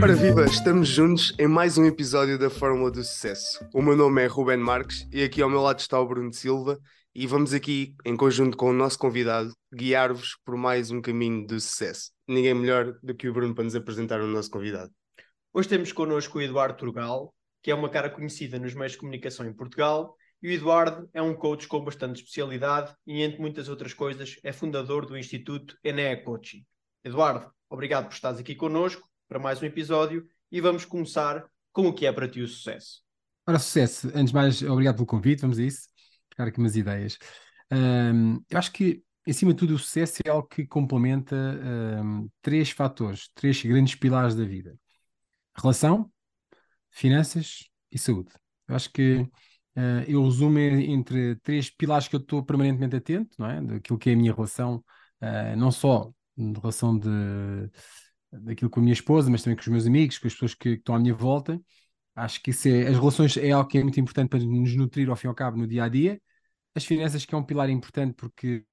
Ora viva, estamos juntos em mais um episódio da Fórmula do Sucesso. O meu nome é Rubén Marques e aqui ao meu lado está o Bruno Silva e vamos aqui, em conjunto com o nosso convidado, guiar-vos por mais um caminho do sucesso. Ninguém melhor do que o Bruno para nos apresentar o nosso convidado. Hoje temos connosco o Eduardo Torgal, que é uma cara conhecida nos meios de comunicação em Portugal, e o Eduardo é um coach com bastante especialidade e, entre muitas outras coisas, é fundador do Instituto Eneacoaching. Eduardo, obrigado por estares aqui connosco para mais um episódio e vamos começar com o que é para ti o sucesso. Ora, sucesso. Antes de mais, obrigado pelo convite, vamos a isso. Ficar aqui umas ideias. Eu acho que, acima de tudo, o sucesso é algo que complementa três fatores, três grandes pilares da vida. Relação, finanças e saúde. Eu acho que eu resumo entre três pilares que eu estou permanentemente atento, não é? Daquilo que é a minha relação, não só de relação daquilo com a minha esposa, mas também com os meus amigos, com as pessoas que estão à minha volta. Acho que as relações é algo que é muito importante para nos nutrir ao fim e ao cabo no dia a dia. As finanças, que é um pilar importante porque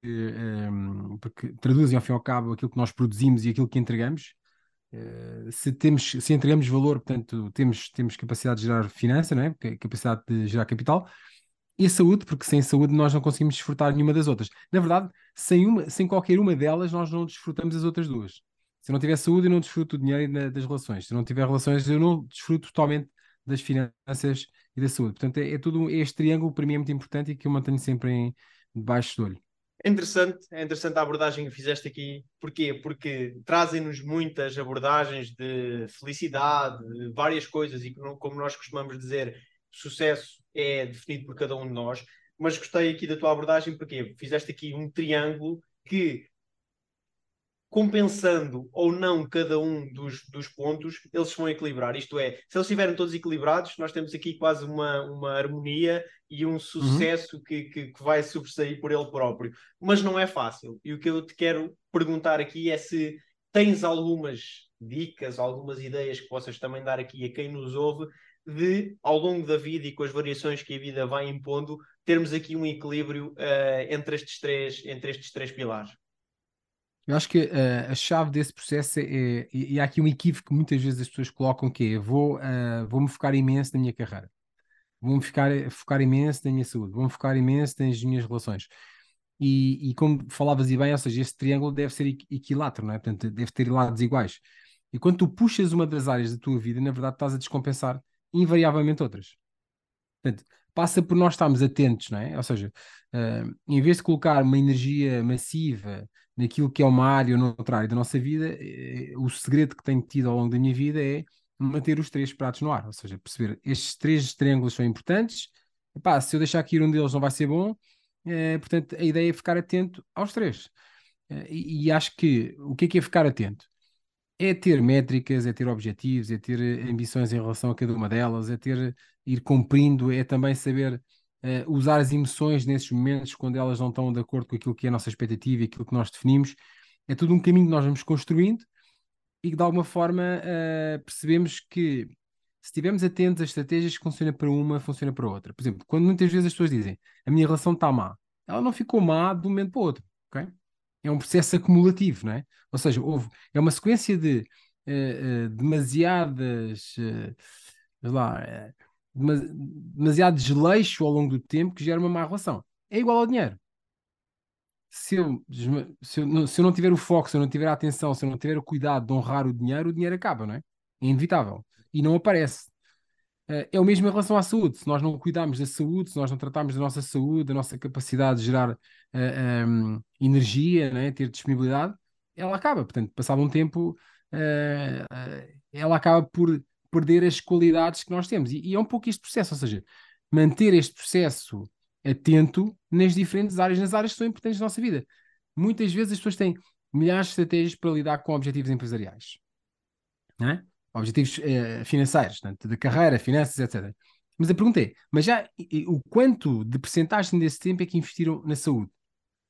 traduzem ao fim e ao cabo aquilo que nós produzimos e aquilo que entregamos. Se entregamos valor, portanto, temos capacidade de gerar finança, não é? Capacidade de gerar capital. E a saúde, porque sem saúde nós não conseguimos desfrutar nenhuma das outras. Na verdade, sem qualquer uma delas, nós não desfrutamos as outras duas. Se eu não tiver saúde, eu não desfruto o dinheiro das relações. Se eu não tiver relações, eu não desfruto totalmente das finanças e da saúde. Portanto, este triângulo para mim é muito importante e que eu mantenho sempre debaixo do olho. É interessante a abordagem que fizeste aqui. Porquê? Porque trazem-nos muitas abordagens de felicidade, de várias coisas, e como nós costumamos dizer, sucesso é definido por cada um de nós, mas gostei aqui da tua abordagem porque fizeste aqui um triângulo que, compensando ou não cada um dos pontos, eles se vão equilibrar. Isto é, se eles estiverem todos equilibrados, nós temos aqui quase uma harmonia e um sucesso que vai sobressair por ele próprio. Mas não é fácil. E o que eu te quero perguntar aqui é se tens algumas dicas, algumas ideias que possas também dar aqui a quem nos ouve, de, ao longo da vida e com as variações que a vida vai impondo, termos aqui um equilíbrio entre estes três pilares. Eu acho que a chave desse processo é, e há aqui um equívoco que muitas vezes as pessoas colocam, que é: vou-me focar imenso na minha carreira, vou-me focar imenso na minha saúde, vou-me focar imenso nas minhas relações. E como falavas e bem, ou seja, este triângulo deve ser equilátero, não é? Portanto, deve ter lados iguais. E quando tu puxas uma das áreas da tua vida, na verdade estás a descompensar invariavelmente outras. Portanto, passa por nós estarmos atentos, não é? Ou seja, em vez de colocar uma energia massiva naquilo que é uma área ou noutra área da nossa vida, o segredo que tenho tido ao longo da minha vida é manter os três pratos no ar, ou seja, perceber estes três triângulos são importantes. Epá, se eu deixar aqui um deles não vai ser bom, portanto a ideia é ficar atento aos três. E acho que o que é ficar atento? É ter métricas, é ter objetivos, é ter ambições em relação a cada uma delas, é ir cumprindo, é também saber usar as emoções nesses momentos quando elas não estão de acordo com aquilo que é a nossa expectativa e aquilo que nós definimos. É tudo um caminho que nós vamos construindo e que de alguma forma percebemos que, se estivermos atentos a estratégias que funcionam para uma, funciona para outra. Por exemplo, quando muitas vezes as pessoas dizem a minha relação está má, ela não ficou má de um momento para o outro, ok? É um processo acumulativo, não é? Ou seja, é uma sequência de demasiado desleixo ao longo do tempo que gera uma má relação. É igual ao dinheiro. Se eu não tiver o foco, se eu não tiver a atenção, se eu não tiver o cuidado de honrar o dinheiro acaba, não é? É inevitável. E não aparece. É o mesmo em relação à saúde. Se nós não cuidarmos da saúde, se nós não tratarmos da nossa saúde, da nossa capacidade de gerar energia, né? Ter disponibilidade, ela acaba. Portanto, passado um tempo, ela acaba por perder as qualidades que nós temos. E é um pouco este processo, ou seja, manter este processo atento nas diferentes áreas, nas áreas que são importantes da nossa vida. Muitas vezes as pessoas têm milhares de estratégias para lidar com objetivos empresariais, não é? Objetivos financeiros, portanto, da carreira, finanças, etc. Mas a pergunta é, mas já o quanto de percentagem desse tempo é que investiram na saúde?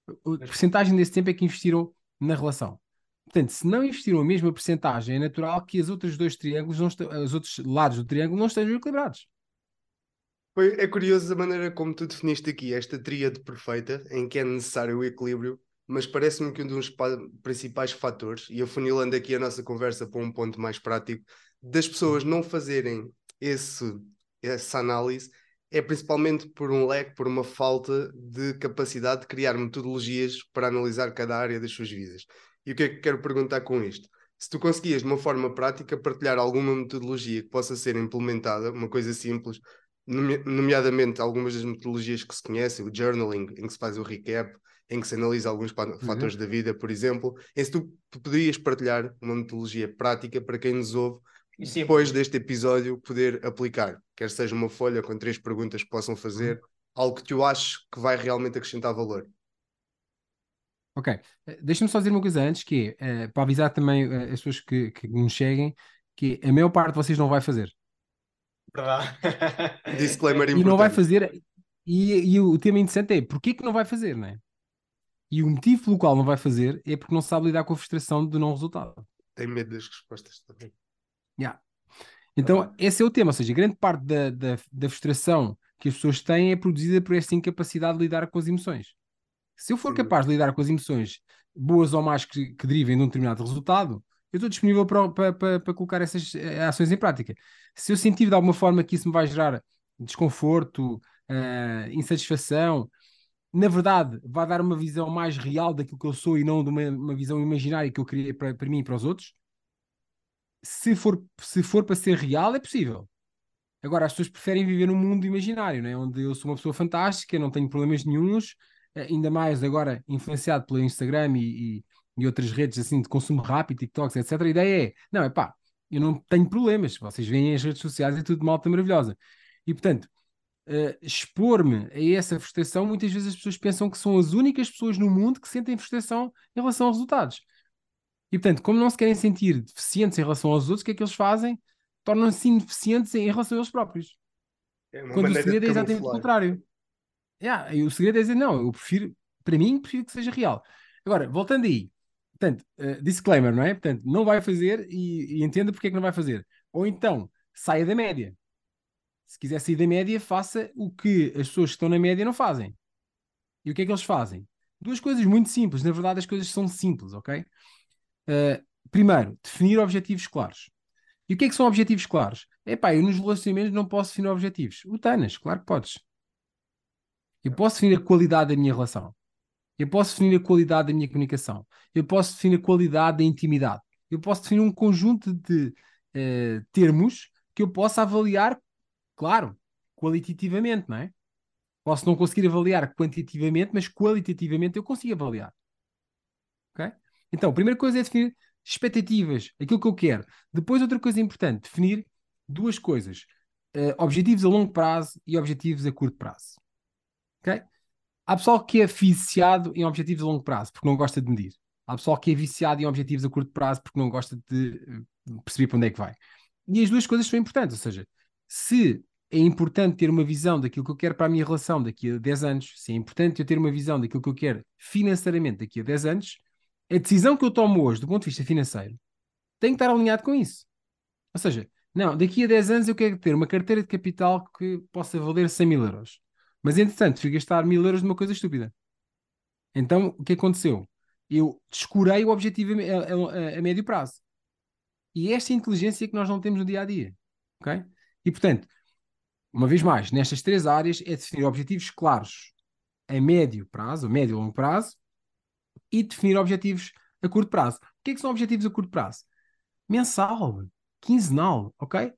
A percentagem desse tempo é que investiram na relação? Portanto, se não investiram a mesma percentagem, é natural que as outras dois triângulos, os outros lados do triângulo não estejam equilibrados. É curioso a maneira como tu definiste aqui esta tríade perfeita, em que é necessário o equilíbrio mas parece-me que um dos principais fatores, e afunilando aqui a nossa conversa para um ponto mais prático, das pessoas não fazerem essa análise, é principalmente por um leque, por uma falta de capacidade de criar metodologias para analisar cada área das suas vidas. E o que é que quero perguntar com isto? Se tu conseguias, de uma forma prática, partilhar alguma metodologia que possa ser implementada, uma coisa simples, nomeadamente algumas das metodologias que se conhecem, o journaling, em que se faz o recap, em que se analisa alguns fatores da vida, por exemplo, e se tu poderias partilhar uma metodologia prática para quem nos ouve, depois deste episódio, poder aplicar, quer seja uma folha com 3 perguntas que possam fazer, algo que tu aches que vai realmente acrescentar valor. Ok, deixa-me só dizer uma coisa antes, que é, para avisar também as pessoas que nos cheguem, que a maior parte de vocês não vai fazer. Verdade. Disclaimer importante. E não vai fazer, e o tema interessante é, porquê que não vai fazer, não é? E o motivo pelo qual não vai fazer é porque não sabe lidar com a frustração do não resultado. Tem medo das respostas também. Yeah. Então, esse é o tema, ou seja, grande parte da frustração que as pessoas têm é produzida por esta incapacidade de lidar com as emoções. Se eu for capaz de lidar com as emoções, boas ou más, que derivem de um determinado resultado, eu estou disponível para colocar essas ações em prática. Se eu sentir de alguma forma que isso me vai gerar desconforto, insatisfação, na verdade vai dar uma visão mais real daquilo que eu sou e não de uma visão imaginária que eu criei para mim e para os outros. Se for para ser real, é possível. Agora, as pessoas preferem viver num mundo imaginário, não é? Onde eu sou uma pessoa fantástica, não tenho problemas nenhuns, ainda mais agora influenciado pelo Instagram e outras redes assim de consumo rápido, TikToks, etc. A ideia é, não, é pá, eu não tenho problemas. Vocês veem as redes sociais e é tudo de malta maravilhosa. E, portanto, expor-me a essa frustração, muitas vezes as pessoas pensam que são as únicas pessoas no mundo que sentem frustração em relação aos resultados. E, portanto, como não se querem sentir deficientes em relação aos outros, o que é que eles fazem? Tornam-se ineficientes em relação a eles próprios. É uma Quando o segredo é exatamente o contrário. E o segredo é dizer, não, eu prefiro, para mim, prefiro que seja real. Agora, voltando aí, portanto, disclaimer, não é? Portanto, não vai fazer e entenda porque é que não vai fazer. Ou então, saia da média. Se quiser sair da média, faça o que as pessoas que estão na média não fazem. E o que é que eles fazem? 2 coisas muito simples. Na verdade, as coisas são simples, ok? Primeiro, definir objetivos claros. E o que é que são objetivos claros? Eu nos relacionamentos não posso definir objetivos. O Tanas, claro que podes. Eu posso definir a qualidade da minha relação. Eu posso definir a qualidade da minha comunicação. Eu posso definir a qualidade da intimidade. Eu posso definir um conjunto de termos que eu possa avaliar, claro, qualitativamente, não é? Posso não conseguir avaliar quantitativamente, mas qualitativamente eu consigo avaliar. Ok? Então, a primeira coisa é definir expectativas, aquilo que eu quero. Depois, outra coisa importante, definir 2 coisas. Objetivos a longo prazo e objetivos a curto prazo. Okay? Há pessoal que é viciado em objetivos a longo prazo, porque não gosta de medir. Há pessoal que é viciado em objetivos a curto prazo, porque não gosta de perceber para onde é que vai. E as 2 coisas são importantes, ou seja, se é importante ter uma visão daquilo que eu quero para a minha relação daqui a 10 anos, se é importante eu ter uma visão daquilo que eu quero financeiramente daqui a 10 anos, a decisão que eu tomo hoje, do ponto de vista financeiro, tem que estar alinhado com isso. Ou seja, não, daqui a 10 anos eu quero ter uma carteira de capital que possa valer 100.000 euros. Mas, entretanto, fui gastar 1.000 euros numa coisa estúpida. Então, o que aconteceu? Eu descurei o objetivo a médio prazo. E esta é a inteligência que nós não temos no dia-a-dia. Okay? E, portanto, uma vez mais, nestas 3 áreas é definir objetivos claros a médio prazo, ou médio e longo prazo, e definir objetivos a curto prazo. O que é que são objetivos a curto prazo? Mensal, quinzenal, ok?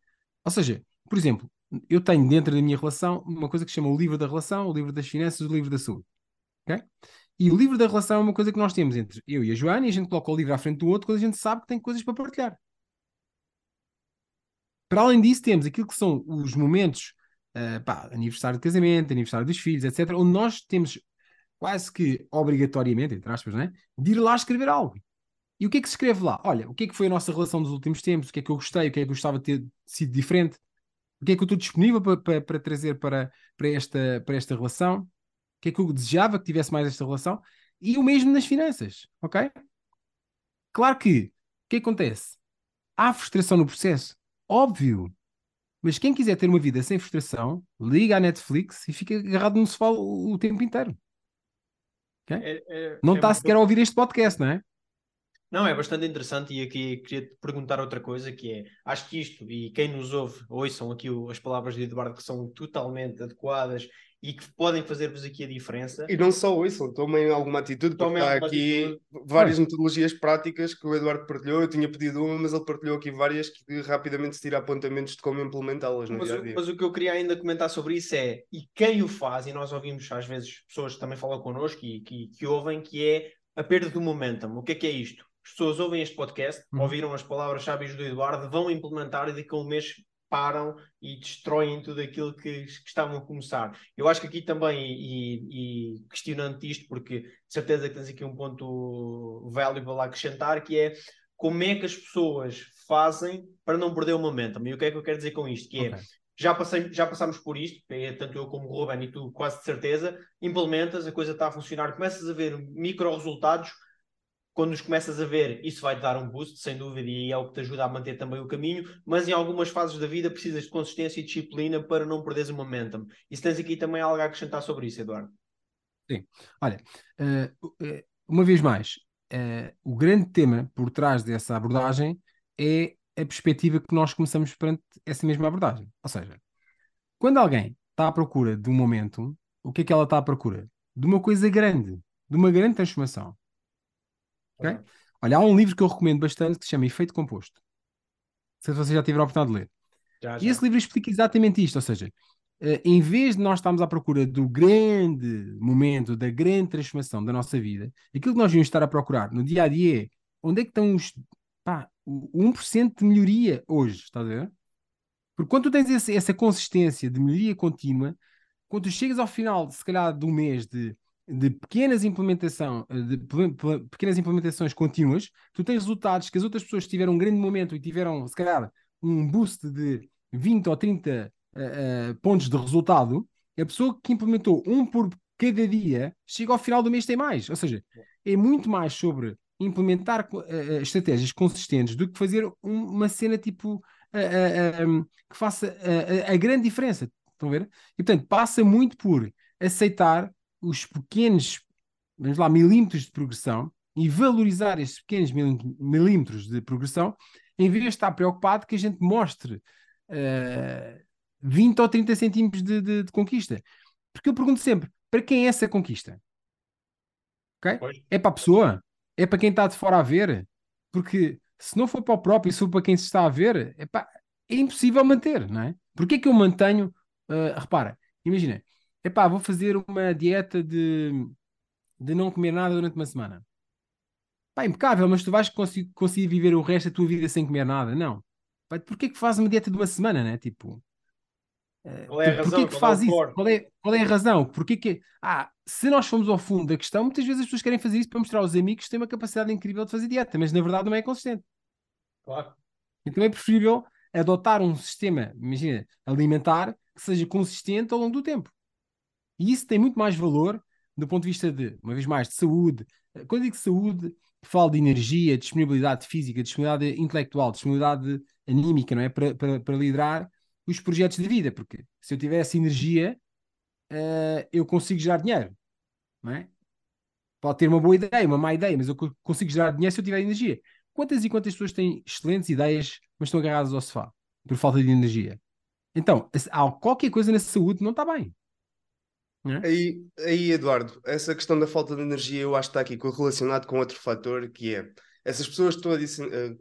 Ou seja, por exemplo, eu tenho dentro da minha relação uma coisa que se chama o livro da relação, o livro das finanças, o livro da saúde, ok? E o livro da relação é uma coisa que nós temos entre eu e a Joana, e a gente coloca o livro à frente do outro quando a gente sabe que tem coisas para partilhar. Para além disso, temos aquilo que são os momentos, aniversário de casamento, aniversário dos filhos, etc., onde nós temos quase que obrigatoriamente, entre aspas, né? De ir lá escrever algo. E o que é que se escreve lá? Olha, o que é que foi a nossa relação dos últimos tempos? O que é que eu gostei? O que é que eu gostava de ter sido diferente? O que é que eu estou disponível para trazer para esta relação? O que é que eu desejava que tivesse mais esta relação? E o mesmo nas finanças, ok? Claro que, o que acontece? Há frustração no processo? Óbvio. Mas quem quiser ter uma vida sem frustração, liga à Netflix e fica agarrado no sofá o tempo inteiro. Okay? Não está sequer a ouvir este podcast, não é? Não, é bastante interessante, e aqui queria-te perguntar outra coisa, que é, acho que isto, e quem nos ouve, ouçam aqui as palavras de Eduardo, que são totalmente adequadas e que podem fazer-vos aqui a diferença. E não só isso, tomem alguma atitude, porque há aqui várias metodologias práticas que o Eduardo partilhou. Eu tinha pedido uma, mas ele partilhou aqui várias que rapidamente se tira apontamentos de como implementá-las no dia a dia. Mas o que eu queria ainda comentar sobre isso é, e quem o faz, e nós ouvimos às vezes pessoas que também falam connosco e que ouvem, que é a perda do momentum. O que é isto? As pessoas ouvem este podcast, ouviram as palavras-chave do Eduardo, vão implementar e daqui a um mês param e destroem tudo aquilo que estavam a começar. Eu acho que aqui também, e questionando-te isto, porque de certeza que tens aqui um ponto valuable a acrescentar, que é como é que as pessoas fazem para não perder o momentum. E o que é que eu quero dizer com isto? Que é, já passámos por isto, tanto eu como o Rubén e tu quase de certeza, implementas, a coisa está a funcionar, começas a ver micro-resultados. Quando os começas a ver, isso vai-te dar um boost, sem dúvida, e é o que te ajuda a manter também o caminho, mas em algumas fases da vida precisas de consistência e disciplina para não perderes o momentum. E se tens aqui também algo a acrescentar sobre isso, Eduardo? Sim. Olha, uma vez mais, o grande tema por trás dessa abordagem é a perspectiva que nós começamos perante essa mesma abordagem. Ou seja, quando alguém está à procura de um momento, o que é que ela está à procura? De uma coisa grande, de uma grande transformação. Okay? Olha, há um livro que eu recomendo bastante que se chama Efeito Composto. Não sei se vocês já tiveram a oportunidade de ler. E esse livro explica exatamente isto, ou seja, em vez de nós estarmos à procura do grande momento, da grande transformação da nossa vida, aquilo que nós vamos estar a procurar no dia-a-dia é onde é que estão os 1% de melhoria hoje, estás a ver? Porque quando tu tens essa consistência de melhoria contínua, quando tu chegas ao final, se calhar, de um mês de pequenas implementações contínuas, tu tens resultados que as outras pessoas tiveram um grande momento e tiveram, se calhar, um boost de 20 ou 30 pontos de resultado. A pessoa que implementou um por cada dia chega ao final do mês e tem mais. Ou seja, é muito mais sobre implementar estratégias consistentes do que fazer uma cena tipo que faça a grande diferença. Estão a ver? E, portanto, passa muito por aceitar os pequenos, vamos lá, milímetros de progressão e valorizar esses pequenos milímetros de progressão, em vez de estar preocupado que a gente mostre 20 ou 30 centímetros de conquista. Porque eu pergunto sempre, para quem é essa conquista? Okay? É para a pessoa? É para quem está de fora a ver? Porque se não for para o próprio e se for para quem se está a ver, é impossível manter, não é? Porque é que eu mantenho? Repara, imagina, vou fazer uma dieta de não comer nada durante uma semana. Impecável, mas tu vais conseguir viver o resto da tua vida sem comer nada? Não. Porquê que fazes uma dieta de uma semana, né? Tipo, qual é a razão? Porquê que faz isso? Qual é a razão? Porquê que... se nós formos ao fundo da questão, muitas vezes as pessoas querem fazer isso para mostrar aos amigos que têm uma capacidade incrível de fazer dieta, mas na verdade não é consistente. Claro. Então é preferível adotar um sistema, imagina, alimentar, que seja consistente ao longo do tempo. E isso tem muito mais valor do ponto de vista de, uma vez mais, de saúde. Quando digo saúde, falo de energia, disponibilidade física, disponibilidade intelectual, disponibilidade anímica, não é? Para liderar os projetos de vida. Porque se eu tiver essa energia, eu consigo gerar dinheiro, não é? Pode ter uma boa ideia, uma má ideia, mas eu consigo gerar dinheiro se eu tiver energia. Quantas e quantas pessoas têm excelentes ideias, mas estão agarradas ao sofá por falta de energia? Então, há qualquer coisa na saúde que não está bem. Aí, Eduardo, essa questão da falta de energia eu acho que está aqui correlacionado com outro fator, que é essas pessoas que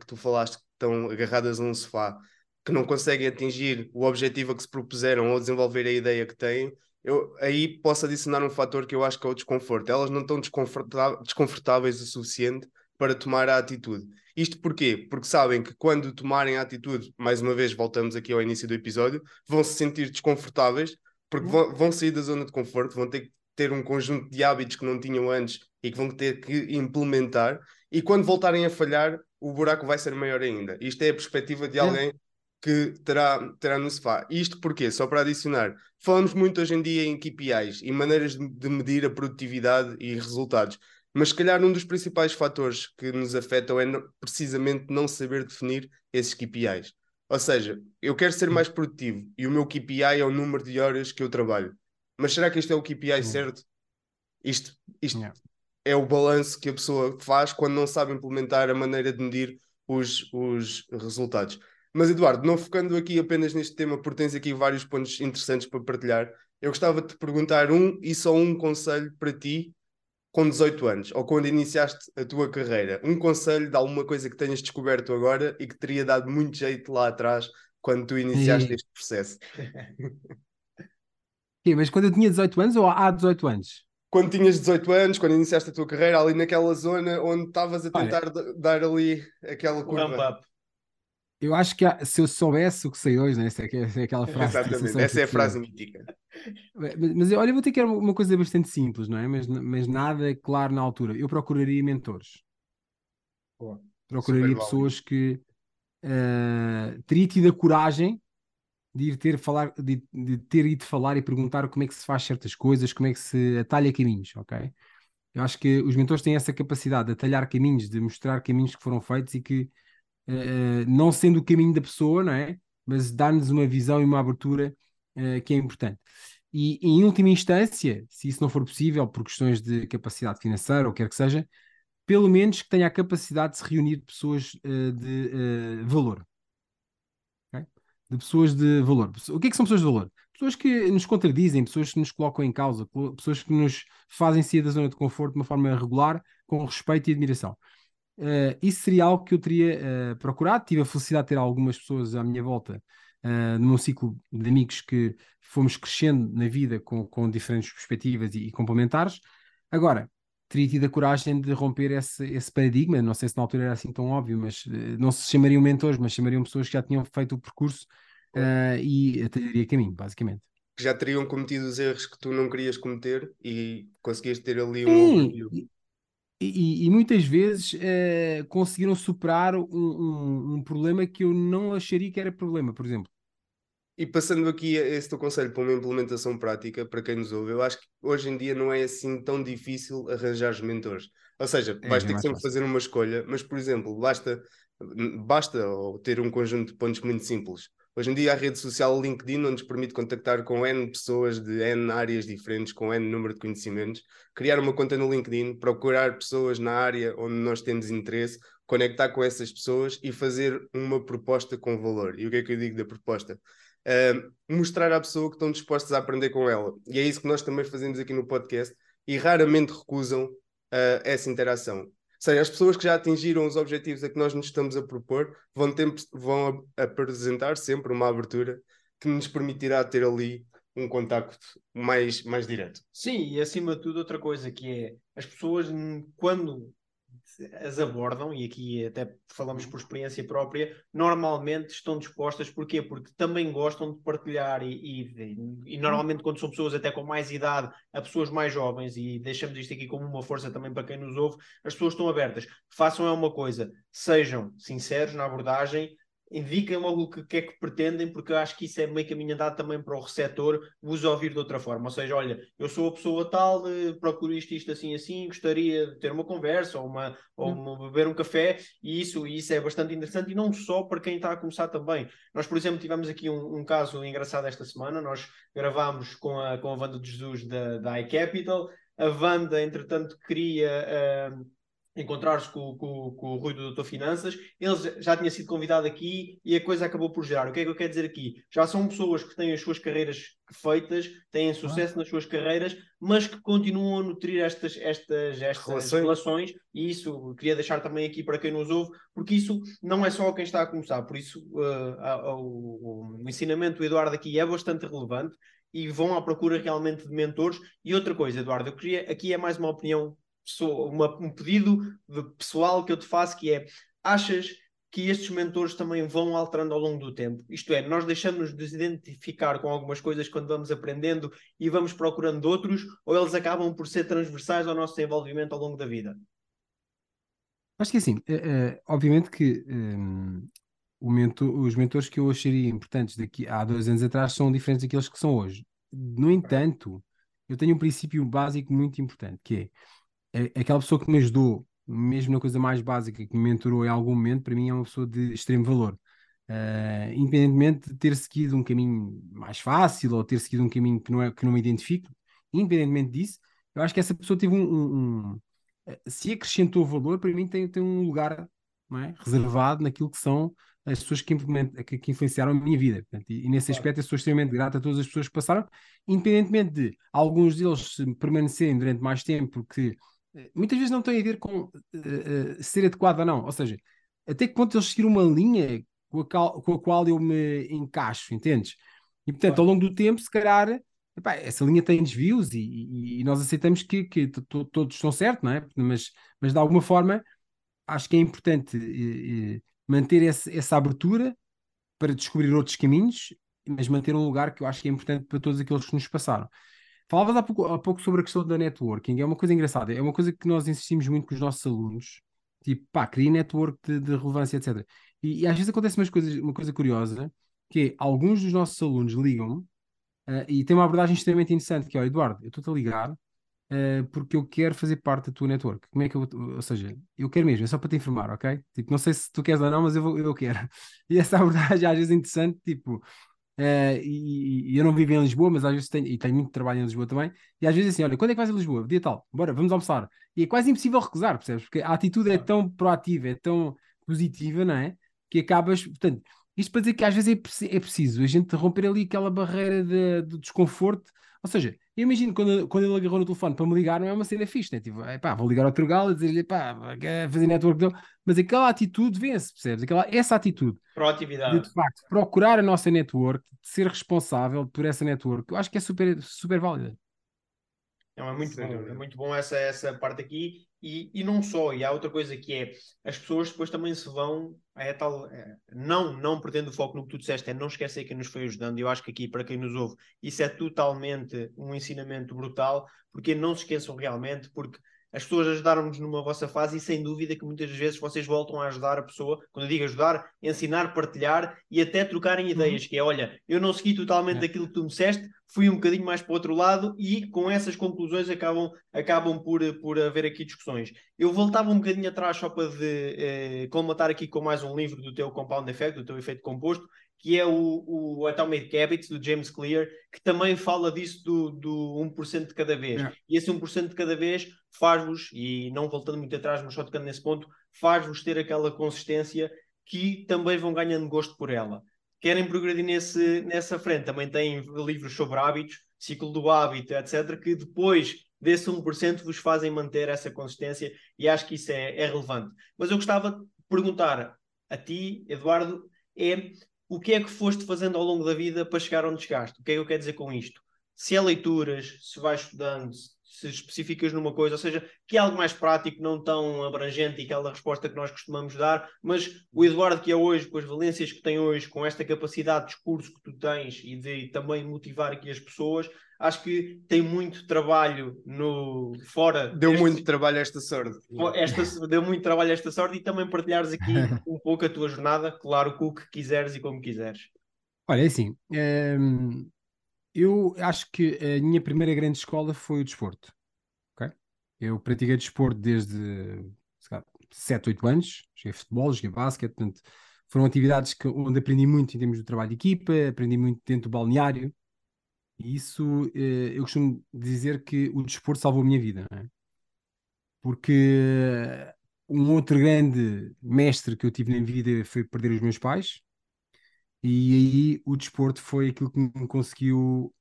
tu falaste que estão agarradas a um sofá, que não conseguem atingir o objetivo a que se propuseram ou desenvolver a ideia que têm. Aí posso adicionar um fator que eu acho que é o desconforto. Elas não estão desconfortáveis o suficiente para tomar a atitude. Isto porquê? Porque sabem que quando tomarem a atitude, mais uma vez voltamos aqui ao início do episódio, vão se sentir desconfortáveis, porque vão sair da zona de conforto, vão ter que ter um conjunto de hábitos que não tinham antes e que vão ter que implementar, e quando voltarem a falhar, o buraco vai ser maior ainda. Isto é a perspectiva de alguém que terá no sofá. Isto porquê? Só para adicionar, falamos muito hoje em dia em KPIs e maneiras de medir a produtividade e resultados, mas se calhar um dos principais fatores que nos afetam é precisamente não saber definir esses KPIs. Ou seja, eu quero ser mais produtivo e o meu KPI é o número de horas que eu trabalho. Mas será que isto é o KPI certo? Isto é o balanço que a pessoa faz quando não sabe implementar a maneira de medir os resultados. Mas Eduardo, não focando aqui apenas neste tema, porque tens aqui vários pontos interessantes para partilhar, eu gostava de te perguntar e só um conselho para ti com 18 anos, ou quando iniciaste a tua carreira. Um conselho de alguma coisa que tenhas descoberto agora e que teria dado muito jeito lá atrás, quando tu iniciaste este processo. Mas quando eu tinha 18 anos ou há 18 anos? Quando tinhas 18 anos, quando iniciaste a tua carreira, ali naquela zona onde estavas a tentar dar ali aquela curva. Eu acho que se eu soubesse o que sei hoje, né? Essa é aquela frase. Exatamente, essa é a frase mítica. Mas olha, eu vou ter que ter uma coisa bastante simples, não é? Mas nada claro na altura. Eu procuraria mentores. Boa. Procuraria pessoas que teria tido a coragem de ir ter ido falar e perguntar como é que se faz certas coisas, como é que se atalha caminhos, ok? Eu acho que os mentores têm essa capacidade de atalhar caminhos, de mostrar caminhos que foram feitos e que, não sendo o caminho da pessoa, não é? Mas dar-nos uma visão e uma abertura que é importante. E em última instância, se isso não for possível por questões de capacidade financeira ou quer que seja, pelo menos que tenha a capacidade de se reunir pessoas de valor. De pessoas de valor. O que é que são pessoas de valor? Pessoas que nos contradizem, pessoas que nos colocam em causa, pessoas que nos fazem sair da zona de conforto de uma forma regular, com respeito e admiração. Isso seria algo que eu teria procurado. Tive a felicidade de ter algumas pessoas à minha volta, no meu ciclo de amigos, que fomos crescendo na vida com diferentes perspectivas e complementares. Agora, teria tido a coragem de romper esse paradigma. Não sei se na altura era assim tão óbvio, mas não se chamariam mentores, mas chamariam pessoas que já tinham feito o percurso e atalharia caminho, basicamente. Que já teriam cometido os erros que tu não querias cometer e conseguiste ter ali E muitas vezes conseguiram superar um problema que eu não acharia que era problema, por exemplo. E passando aqui esse teu conselho para uma implementação prática, para quem nos ouve, eu acho que hoje em dia não é assim tão difícil arranjar os mentores. Ou seja, vais ter que sempre fazer uma escolha, mas, por exemplo, basta ter um conjunto de pontos muito simples. Hoje em dia a rede social LinkedIn não nos permite contactar com N pessoas de N áreas diferentes, com N número de conhecimentos, criar uma conta no LinkedIn, procurar pessoas na área onde nós temos interesse, conectar com essas pessoas e fazer uma proposta com valor. E o que é que eu digo da proposta? Mostrar à pessoa que estão dispostos a aprender com ela. E é isso que nós também fazemos aqui no podcast e raramente recusam essa interação. Ou seja, as pessoas que já atingiram os objetivos a que nós nos estamos a propor vão apresentar sempre uma abertura que nos permitirá ter ali um contacto mais direto. Sim, e acima de tudo outra coisa que é, as pessoas quando as abordam, e aqui até falamos por experiência própria, normalmente estão dispostas. Porquê? Porque também gostam de partilhar e normalmente quando são pessoas até com mais idade, a pessoas mais jovens, e deixamos isto aqui como uma força também para quem nos ouve, as pessoas estão abertas. Façam é uma coisa, sejam sinceros na abordagem, indiquem logo o que é que pretendem, porque eu acho que isso é meio caminho andado também para o receptor vos ouvir de outra forma. Ou seja, olha, eu sou a pessoa tal, procuro isto assim, gostaria de ter uma conversa ou beber um café, e isso é bastante interessante, e não só para quem está a começar também. Nós, por exemplo, tivemos aqui um caso engraçado esta semana. Nós gravámos com a Wanda de Jesus da iCapital. A Wanda, entretanto, queria... encontrar-se com o Rui do Doutor Finanças. Ele já tinha sido convidado aqui e a coisa acabou por gerar. O que é que eu quero dizer aqui? Já são pessoas que têm as suas carreiras feitas, têm sucesso nas suas carreiras, mas que continuam a nutrir estas relações, e isso eu queria deixar também aqui para quem nos ouve, porque isso não é só quem está a começar. Por isso o ensinamento do Eduardo aqui é bastante relevante, e vão à procura realmente de mentores. E outra coisa, Eduardo, eu queria, aqui é mais uma opinião, um pedido pessoal que eu te faço, que é: achas que estes mentores também vão alterando ao longo do tempo? Isto é, nós deixamos de nos identificar com algumas coisas quando vamos aprendendo e vamos procurando outros, ou eles acabam por ser transversais ao nosso desenvolvimento ao longo da vida? Acho que assim, obviamente que os mentores que eu acharia importantes daqui há 2 anos atrás são diferentes daqueles que são hoje. No entanto, eu tenho um princípio básico muito importante, que é: aquela pessoa que me ajudou, mesmo na coisa mais básica, que me mentorou em algum momento, para mim é uma pessoa de extremo valor. Independentemente de ter seguido um caminho mais fácil ou ter seguido um caminho que não me identifico, independentemente disso, eu acho que essa pessoa teve se acrescentou valor, para mim tem um lugar, não é, reservado naquilo que são as pessoas que influenciaram a minha vida. Portanto, e nesse aspecto eu sou extremamente grato a todas as pessoas que passaram, independentemente de alguns deles permanecerem durante mais tempo, porque muitas vezes não tem a ver com ser adequado ou não. Ou seja, até que ponto eles seguiram uma linha com a qual eu me encaixo, entendes? E portanto, ao longo do tempo, se calhar, epá, essa linha tem desvios e nós aceitamos que todos estão certos, não é? Mas de alguma forma acho que é importante manter essa abertura para descobrir outros caminhos, mas manter um lugar que eu acho que é importante para todos aqueles que nos passaram. Falavas há pouco sobre a questão da networking. É uma coisa engraçada, é uma coisa que nós insistimos muito com os nossos alunos, tipo, pá, cria network de relevância, etc. E às vezes acontece uma coisa curiosa, que é, alguns dos nossos alunos ligam-me e tem uma abordagem extremamente interessante, que é, Eduardo, eu estou-te a ligar porque eu quero fazer parte da tua network. Como é que eu vou... Ou seja, eu quero mesmo, é só para te informar, ok? Tipo, não sei se tu queres ou não, mas eu quero. E essa abordagem às vezes é interessante, tipo... E eu não vivo em Lisboa, mas às vezes tenho muito trabalho em Lisboa também, e às vezes assim, olha, quando é que vais a Lisboa? Dia tal, bora, vamos almoçar. E é quase impossível recusar, percebes? Porque a atitude é tão proativa, é tão positiva, não é? Que acabas, portanto, isto para dizer que às vezes é preciso a gente romper ali aquela barreira do desconforto. Ou seja, eu imagino quando ele agarrou no telefone para me ligar, não é uma cena fixe, né? Tipo, pá, vou ligar ao Torgal e dizer-lhe, pá, quer fazer network. Mas aquela atitude vence, percebes? Essa atitude. Proatividade. De facto, procurar a nossa network, ser responsável por essa network, eu acho que é super, super válida. Não, é muito bom essa parte aqui. E não só, e há outra coisa que é, as pessoas depois também se vão não perdendo o foco no que tu disseste, é não esquecer quem nos foi ajudando. Eu acho que aqui, para quem nos ouve, isso é totalmente um ensinamento brutal, porque não se esqueçam realmente, porque as pessoas ajudaram-nos numa vossa fase e sem dúvida que muitas vezes vocês voltam a ajudar a pessoa, quando eu digo ajudar, ensinar, partilhar e até trocarem ideias, que é, olha, eu não segui totalmente daquilo que tu me disseste, fui um bocadinho mais para o outro lado e com essas conclusões acabam por haver aqui discussões. Eu voltava um bocadinho atrás só para completar aqui com mais um livro do teu Compound Effect, do teu Efeito Composto, que é o Atomic Habits, do James Clear, que também fala disso do 1% de cada vez. E esse 1% de cada vez faz-vos, e não voltando muito atrás, mas só tocando nesse ponto, faz-vos ter aquela consistência que também vão ganhando gosto por ela. Querem progredir nessa frente, também têm livros sobre hábitos, ciclo do hábito, etc., que depois desse 1% vos fazem manter essa consistência, e acho que isso é relevante. Mas eu gostava de perguntar a ti, Eduardo, o que é que foste fazendo ao longo da vida para chegar onde chegaste? O que é que eu quero dizer com isto? Se é leituras, se vais estudando, se especificas numa coisa, ou seja, que é algo mais prático, não tão abrangente e aquela resposta que nós costumamos dar, mas o Eduardo que é hoje, com as valências que tem hoje, com esta capacidade de discurso que tu tens e de também motivar aqui as pessoas, acho que tem muito trabalho fora. Deu muito trabalho esta sorte e também partilhares aqui um pouco a tua jornada, claro, com o que quiseres e como quiseres. Olha, é assim, eu acho que a minha primeira grande escola foi o desporto. Okay? Eu pratiquei desporto desde 7, 8 anos, joguei futebol, joguei basquete, portanto, foram atividades onde aprendi muito em termos do trabalho de equipa, aprendi muito dentro do balneário. E isso, eu costumo dizer que o desporto salvou a minha vida, não é? Porque um outro grande mestre que eu tive na vida foi perder os meus pais, e aí o desporto foi aquilo que me conseguiu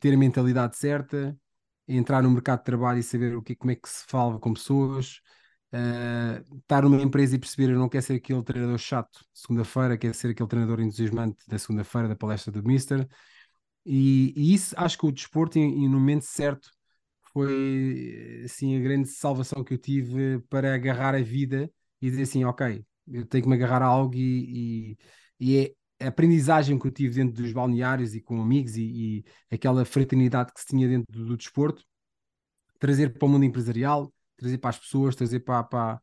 ter a mentalidade certa, entrar no mercado de trabalho e saber como é que se fala com pessoas, estar numa empresa e perceber, eu não quero ser aquele treinador chato de segunda-feira, quero ser aquele treinador entusiasmante da segunda-feira da palestra do Mister. E isso, acho que o desporto, no momento certo, foi assim, a grande salvação que eu tive para agarrar a vida e dizer assim, ok, eu tenho que me agarrar a algo, e é a aprendizagem que eu tive dentro dos balneários e com amigos e aquela fraternidade que se tinha dentro do desporto, trazer para o mundo empresarial, trazer para as pessoas, trazer para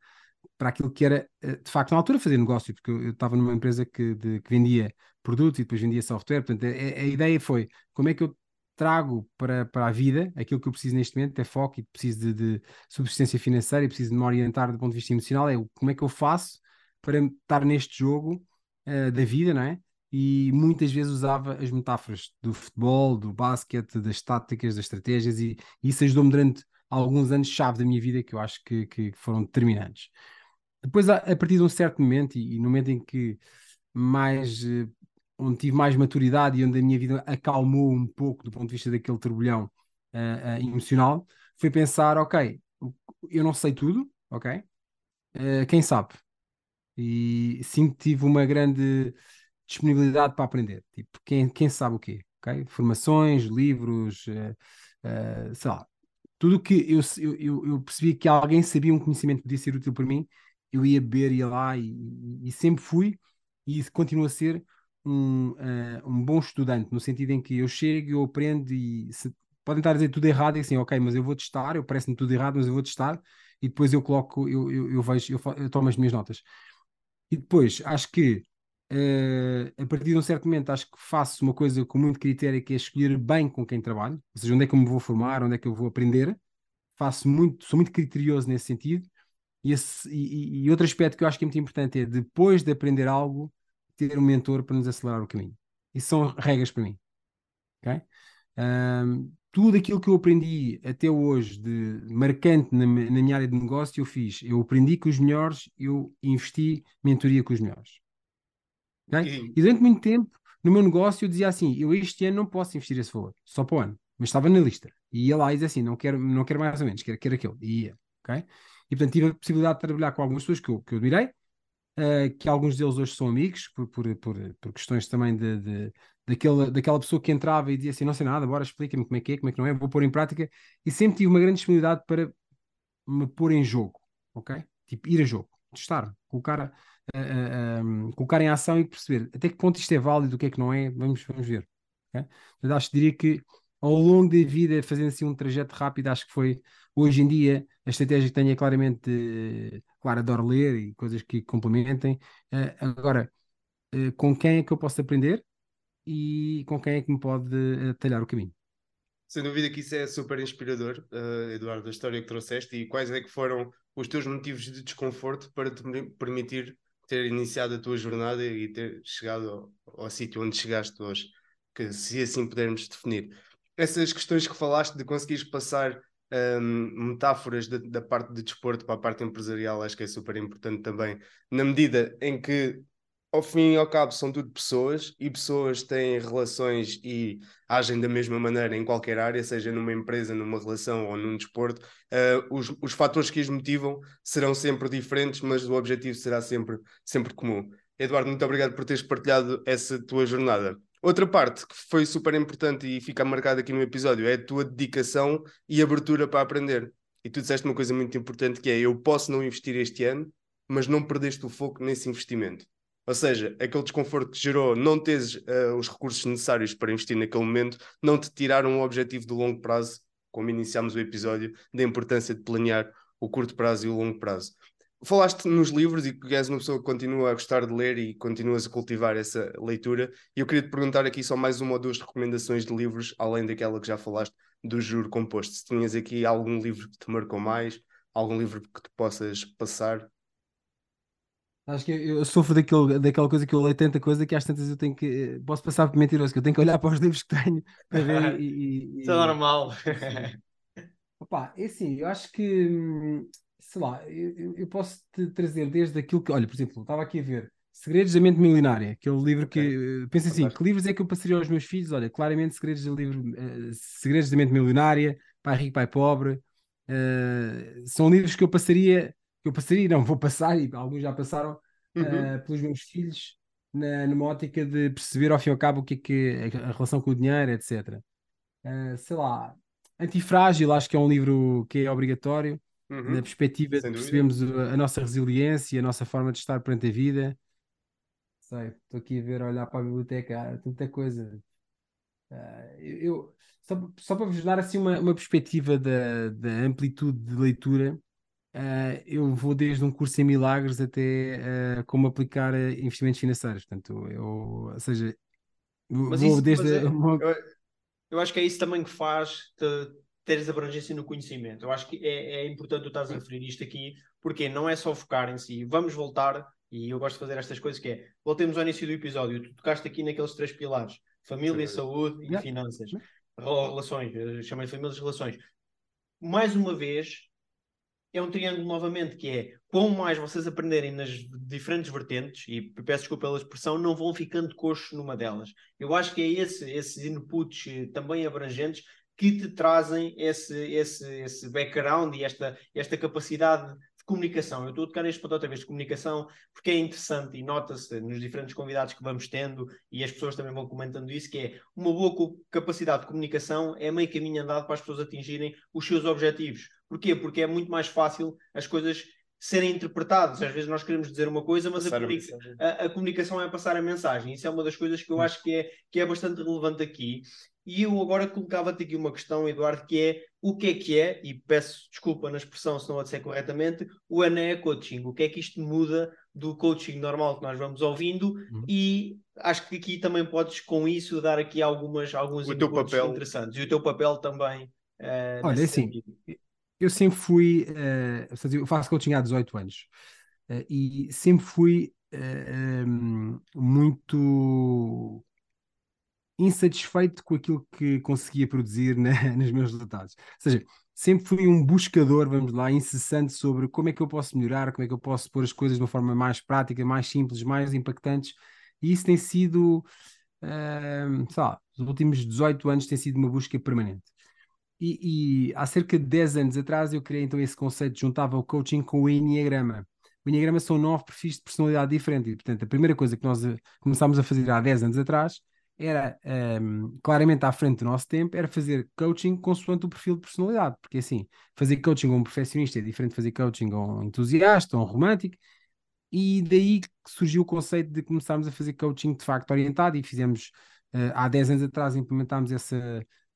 aquilo que era, de facto, na altura fazer negócio, porque eu estava numa empresa que vendia produtos e depois vendia software. Portanto, a ideia foi, como é que eu trago para a vida aquilo que eu preciso neste momento, é foco, e preciso de subsistência financeira, e preciso de me orientar do ponto de vista emocional, como é que eu faço para estar neste jogo da vida, não é? E muitas vezes usava as metáforas do futebol, do basquete, das táticas, das estratégias, e isso ajudou-me durante alguns anos-chave da minha vida que eu acho que foram determinantes. Depois, a partir de um certo momento, e no momento em que mais, onde tive mais maturidade e onde a minha vida acalmou um pouco do ponto de vista daquele turbilhão emocional, foi pensar, ok, eu não sei tudo, ok? Quem sabe? E sim, tive uma grande disponibilidade para aprender. Tipo, quem sabe o quê? Okay? Formações, livros, sei lá. Tudo o que eu percebi que alguém sabia um conhecimento que podia ser útil para mim, eu ia beber, ia lá e sempre fui e continuo a ser um bom estudante, no sentido em que eu chego, eu aprendo e podem estar a dizer tudo errado e assim, ok, mas eu vou testar, eu parece-me tudo errado, mas eu vou testar e depois eu coloco, eu vejo, eu tomo as minhas notas. E depois, acho que a partir de um certo momento, acho que faço uma coisa com muito critério, que é escolher bem com quem trabalho, ou seja, onde é que eu me vou formar, onde é que eu vou aprender. Sou muito criterioso nesse sentido. E outro aspecto que eu acho que é muito importante é, depois de aprender algo, ter um mentor para nos acelerar o caminho. Isso são regras para mim. Okay? Tudo aquilo que eu aprendi até hoje de marcante na minha área de negócio, eu fiz. Eu aprendi com os melhores, eu investi mentoria com os melhores. Okay? E durante muito tempo, no meu negócio, eu dizia assim, eu este ano não posso investir esse valor, só para o ano. Mas estava na lista. E ia lá e dizia assim, não quero mais ou menos, quero aquilo. E ia. Okay? E, portanto, tive a possibilidade de trabalhar com algumas pessoas que eu admirei, que alguns deles hoje são amigos, por questões também daquela pessoa que entrava e dizia assim, não sei nada, agora explica-me como é que é, como é que não é, vou pôr em prática. E sempre tive uma grande disponibilidade para me pôr em jogo, ok? Tipo, ir a jogo, testar, colocar em ação e perceber até que ponto isto é válido, o que é que não é, vamos ver. Okay? Mas acho que diria que ao longo da vida, fazendo assim um trajeto rápido, acho que foi, hoje em dia, a estratégia que tenho é claramente, claro, adoro ler e coisas que complementem. Agora, com quem é que eu posso aprender e com quem é que me pode talhar o caminho? Sem dúvida que isso é super inspirador, Eduardo, a história que trouxeste, e quais é que foram os teus motivos de desconforto para te permitir ter iniciado a tua jornada e ter chegado ao sítio onde chegaste hoje, que se assim pudermos definir. Essas questões que falaste de conseguires passar metáforas da parte de desporto para a parte empresarial, acho que é super importante também, na medida em que, ao fim e ao cabo, são tudo pessoas, e pessoas têm relações e agem da mesma maneira em qualquer área, seja numa empresa, numa relação ou num desporto. Os fatores que os motivam serão sempre diferentes, mas o objetivo será sempre comum. Eduardo, muito obrigado por teres partilhado essa tua jornada. Outra parte que foi super importante e fica marcada aqui no episódio é a tua dedicação e abertura para aprender. E tu disseste uma coisa muito importante, que é: eu posso não investir este ano, mas não perdeste o foco nesse investimento. Ou seja, aquele desconforto que gerou não teres os recursos necessários para investir naquele momento, não te tiraram o objetivo do longo prazo, como iniciámos o episódio, da importância de planear o curto prazo e o longo prazo. Falaste nos livros e que és uma pessoa que continua a gostar de ler e continuas a cultivar essa leitura. E eu queria te perguntar aqui só mais uma ou duas recomendações de livros, além daquela que já falaste do Juro Composto. Se tinhas aqui algum livro que te marcou mais, algum livro que tu possas passar. Acho que eu sofro daquela coisa que eu leio tanta coisa que às tantas eu tenho que... Posso passar por mentiroso, que eu tenho que olhar para os livros que tenho para ver e... Isso é normal. Opa, é assim, eu acho que... Sei lá, eu posso te trazer desde aquilo que... Olha, por exemplo, estava aqui a ver Segredos da Mente Milionária, aquele livro que... Okay. Pensa assim, que livros é que eu passaria aos meus filhos? Olha, claramente Segredos da Mente Milionária, Pai Rico, Pai Pobre, são livros que vou passar, e alguns já passaram, pelos meus filhos, numa ótica de perceber ao fim e ao cabo o que é a relação com o dinheiro, etc. Sei lá, Antifrágil, acho que é um livro que é obrigatório, na perspectiva de percebermos a nossa resiliência, a nossa forma de estar perante a vida. Sei, estou aqui a ver, a olhar para a biblioteca, tanta coisa. Só para vos dar assim uma perspectiva da amplitude de leitura, eu vou desde um curso em milagres até como aplicar investimentos financeiros. Portanto, eu acho que é isso também que faz... Teres abrangência no conhecimento. Eu acho que é importante tu estás a referir isto aqui, porque não é só focar em si. Vamos voltar, e eu gosto de fazer estas coisas, que é, voltemos ao início do episódio, tu tocaste aqui naqueles 3 pilares, família, saúde e finanças, relações, chamei de família, relações. mais uma vez, é um triângulo novamente, que é, quanto mais vocês aprenderem nas diferentes vertentes, e peço desculpa pela expressão, não vão ficando coxos numa delas. Eu acho que é esses inputs também abrangentes que te trazem esse background e esta capacidade de comunicação. Eu estou a tocar neste ponto outra vez, de comunicação, porque é interessante e nota-se nos diferentes convidados que vamos tendo, e as pessoas também vão comentando isso, que é uma boa capacidade de comunicação é meio caminho andado para as pessoas atingirem os seus objetivos. Porquê? Porque é muito mais fácil as coisas serem interpretadas. Às vezes nós queremos dizer uma coisa, mas a comunicação é passar a mensagem. Isso é uma das coisas que eu acho que é bastante relevante aqui. E eu agora colocava-te aqui uma questão, Eduardo, que é o que é, e peço desculpa na expressão se não a disser corretamente, o Eneacoaching. O que é que isto muda do coaching normal que nós vamos ouvindo? E acho que aqui também podes, com isso, dar aqui alguns inputs interessantes. E o teu papel também. Olha, assim, eu sempre fui, eu faço coaching há 18 anos, e sempre fui muito insatisfeito com aquilo que conseguia produzir nos meus resultados. Ou seja, sempre fui um buscador, vamos lá, incessante sobre como é que eu posso melhorar, como é que eu posso pôr as coisas de uma forma mais prática, mais simples, mais impactantes, e isso tem sido, sei lá, nos últimos 18 anos tem sido uma busca permanente. E há cerca de 10 anos atrás eu criei então esse conceito, juntava o coaching com o Enneagrama. O Enneagrama são 9 perfis de personalidade diferente, e portanto a primeira coisa que nós começámos a fazer há 10 anos atrás era, claramente à frente do nosso tempo, era fazer coaching consoante o perfil de personalidade, porque assim, fazer coaching a um perfeccionista é diferente de fazer coaching a um entusiasta, a um romântico, e daí surgiu o conceito de começarmos a fazer coaching de facto orientado, e fizemos, há 10 anos atrás implementámos essa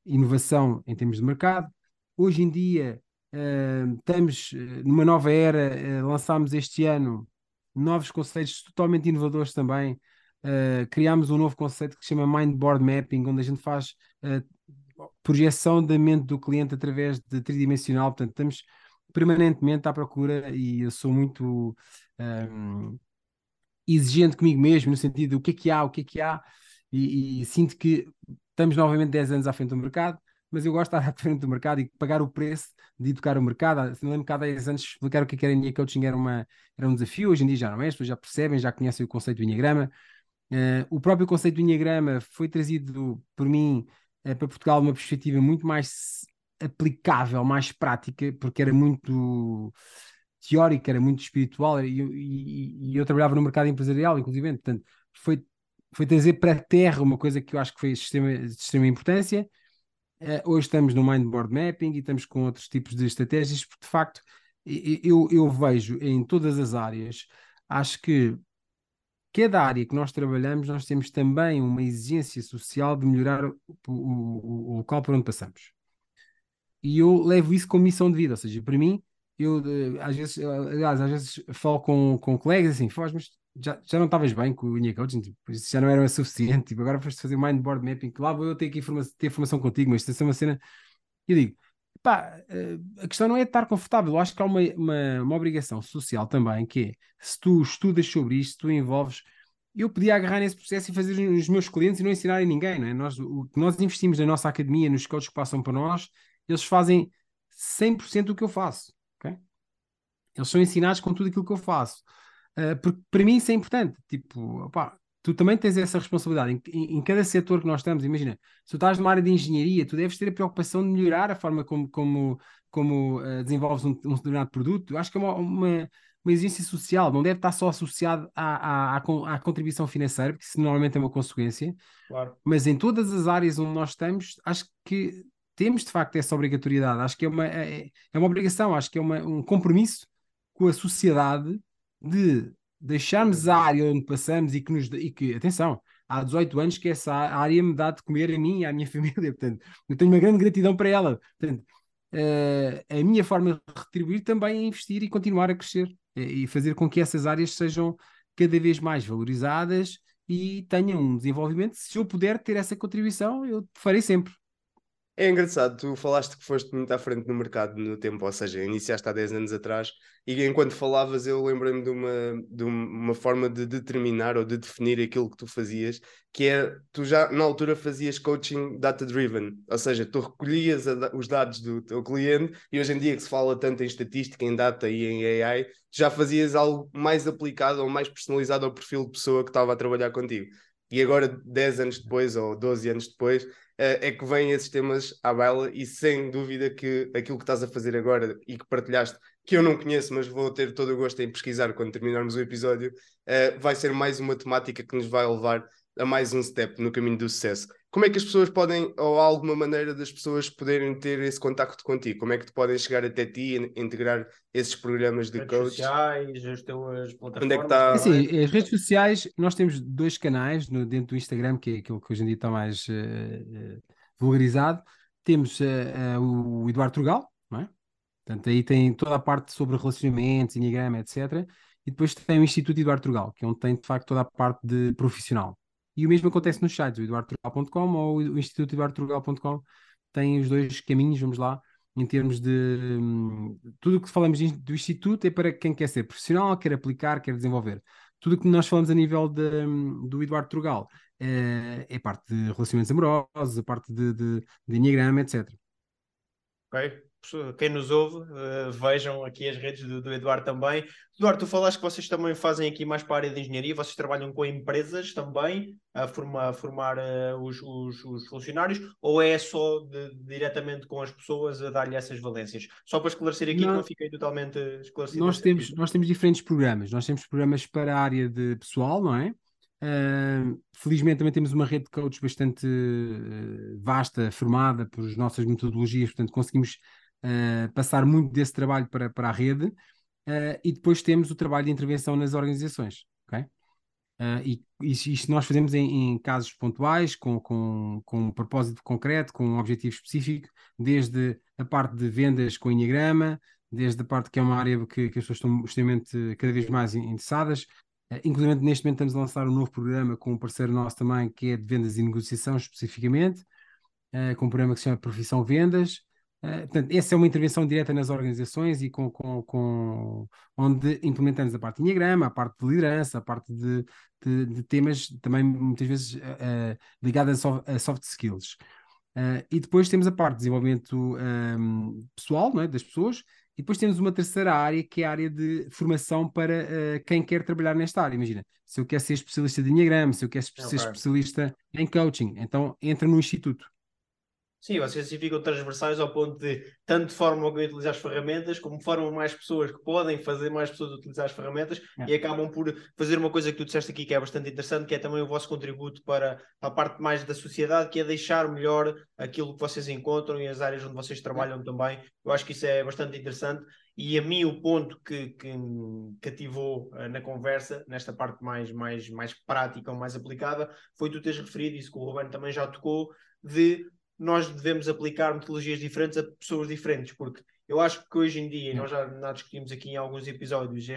inovação em termos de mercado. Hoje em dia estamos numa nova era, lançámos este ano novos conceitos totalmente inovadores também, criámos um novo conceito que se chama Mindboard Mapping, onde a gente faz projeção da mente do cliente através de tridimensional. Portanto, estamos permanentemente à procura, e eu sou muito exigente comigo mesmo, no sentido de o que é que há, e sinto que estamos novamente 10 anos à frente do mercado, mas eu gosto de estar à frente do mercado e pagar o preço de educar o mercado. Se não lembro que há 10 anos explicar o que era Eneacoaching era um desafio, hoje em dia já não é, as pessoas já percebem, já conhecem o conceito do Enneagrama. O próprio conceito do Enneagrama foi trazido por mim para Portugal de uma perspectiva muito mais aplicável, mais prática, porque era muito teórica, era muito espiritual, e eu trabalhava no mercado empresarial, inclusive, portanto, foi trazer para a terra uma coisa que eu acho que foi de extrema importância. Hoje estamos no Mindboard Mapping e estamos com outros tipos de estratégias, porque de facto eu vejo em todas as áreas, acho que cada área que nós trabalhamos, nós temos também uma exigência social de melhorar o local por onde passamos. E eu levo isso como missão de vida, ou seja, para mim, às vezes falo com colegas assim, mas já não estavas bem com o Eneacoaching, já não era suficiente, agora foste fazer Mindboard Mapping, lá vou eu ter que ter formação contigo, mas isso é uma cena. Eu digo, pá, a questão não é estar confortável, eu acho que há uma obrigação social também, que é, se tu estudas sobre isto, se tu envolves, eu podia agarrar nesse processo e fazer os meus clientes e não ensinar a ninguém, não é? O que nós investimos na nossa academia, nos coaches que passam para nós, eles fazem 100% do que eu faço, ok? Eles são ensinados com tudo aquilo que eu faço. Porque para mim isso é importante, tipo, opá, tu também tens essa responsabilidade em cada setor que nós estamos. Imagina, se tu estás numa área de engenharia, tu deves ter a preocupação de melhorar a forma como desenvolves um determinado produto. Eu acho que é uma exigência social, não deve estar só associado à contribuição financeira, porque isso normalmente é uma consequência, claro. Mas em todas as áreas onde nós estamos, acho que temos de facto essa obrigatoriedade, acho que é uma obrigação, acho que é um compromisso com a sociedade de deixarmos a área onde passamos e que, atenção, há 18 anos que essa área me dá de comer a mim e à minha família, portanto, eu tenho uma grande gratidão para ela. Portanto, a minha forma de retribuir também é investir e continuar a crescer e fazer com que essas áreas sejam cada vez mais valorizadas e tenham um desenvolvimento. Se eu puder ter essa contribuição, eu farei sempre. É engraçado, tu falaste que foste muito à frente no mercado no tempo, ou seja, iniciaste há 10 anos atrás, e enquanto falavas eu lembrei-me de uma forma de determinar ou de definir aquilo que tu fazias, que é, tu já na altura fazias coaching data-driven, ou seja, tu recolhias os dados do teu cliente, e hoje em dia que se fala tanto em estatística, em data e em AI, tu já fazias algo mais aplicado ou mais personalizado ao perfil de pessoa que estava a trabalhar contigo. E agora, 10 anos depois, ou 12 anos depois, é que vêm esses temas à baila, e sem dúvida que aquilo que estás a fazer agora e que partilhaste, que eu não conheço, mas vou ter todo o gosto em pesquisar quando terminarmos o episódio, vai ser mais uma temática que nos vai levar a mais um step no caminho do sucesso. Como é que as pessoas podem, ou há alguma maneira das pessoas poderem ter esse contacto contigo? Como é que te podem chegar até ti e integrar esses programas de coaching? Redes sociais, as tuas plataformas? Onde é que está? Assim, as redes sociais, nós temos 2 canais dentro do Instagram, que é aquilo que hoje em dia está mais vulgarizado. Temos o Eduardo Torgal, não é? Portanto, aí tem toda a parte sobre relacionamentos, Enneagrama, etc. E depois tem o Instituto Eduardo Torgal, que é onde tem, de facto, toda a parte de profissional. E o mesmo acontece nos sites, o eduardotorgal.com ou o Instituto eduardotorgal.com. Tem os 2 caminhos, vamos lá, em termos de... Tudo o que falamos do Instituto é para quem quer ser profissional, quer aplicar, quer desenvolver. Tudo o que nós falamos a nível do Eduardo Torgal é parte de relacionamentos amorosos, a parte de Enneagrama, etc. Ok. Quem nos ouve, vejam aqui as redes do Eduardo também. Eduardo, tu falaste que vocês também fazem aqui mais para a área de engenharia, vocês trabalham com empresas também a formar os funcionários, ou é só diretamente com as pessoas a dar-lhe essas valências? Só para esclarecer aqui, que não fiquei totalmente esclarecido. Nós temos diferentes programas. Nós temos programas para a área de pessoal, não é? Felizmente também temos uma rede de coaches bastante vasta, formada por nossas metodologias, portanto conseguimos passar muito desse trabalho para a rede, e depois temos o trabalho de intervenção nas organizações, ok? E isto nós fazemos em casos pontuais, com um propósito concreto, com um objetivo específico, desde a parte de vendas com Enneagrama, desde a parte que é uma área que as pessoas estão extremamente cada vez mais interessadas, inclusive neste momento estamos a lançar um novo programa com um parceiro nosso também, que é de vendas e negociação especificamente, com um programa que se chama Profissão Vendas. Portanto, essa é uma intervenção direta nas organizações e onde implementamos a parte de Enneagrama, a parte de liderança, a parte de temas também muitas vezes ligadas a soft skills. E depois temos a parte de desenvolvimento pessoal, não é, das pessoas, e depois temos uma terceira área, que é a área de formação para quem quer trabalhar nesta área. Imagina, se eu quero ser especialista de Enneagrama, se eu quero ser especialista em coaching, então entra no Instituto. Sim, vocês ficam transversais ao ponto de tanto formam alguém a utilizar as ferramentas, como formam mais pessoas que podem fazer mais pessoas a utilizar as ferramentas e acabam por fazer uma coisa que tu disseste aqui que é bastante interessante, que é também o vosso contributo para a parte mais da sociedade, que é deixar melhor aquilo que vocês encontram e as áreas onde vocês trabalham também. Eu acho que isso é bastante interessante. E a mim o ponto que cativou na conversa, nesta parte mais prática ou mais aplicada, foi tu teres referido, isso que o Rubén também já tocou, de... nós devemos aplicar metodologias diferentes a pessoas diferentes, porque eu acho que hoje em dia, nós já discutimos aqui em alguns episódios,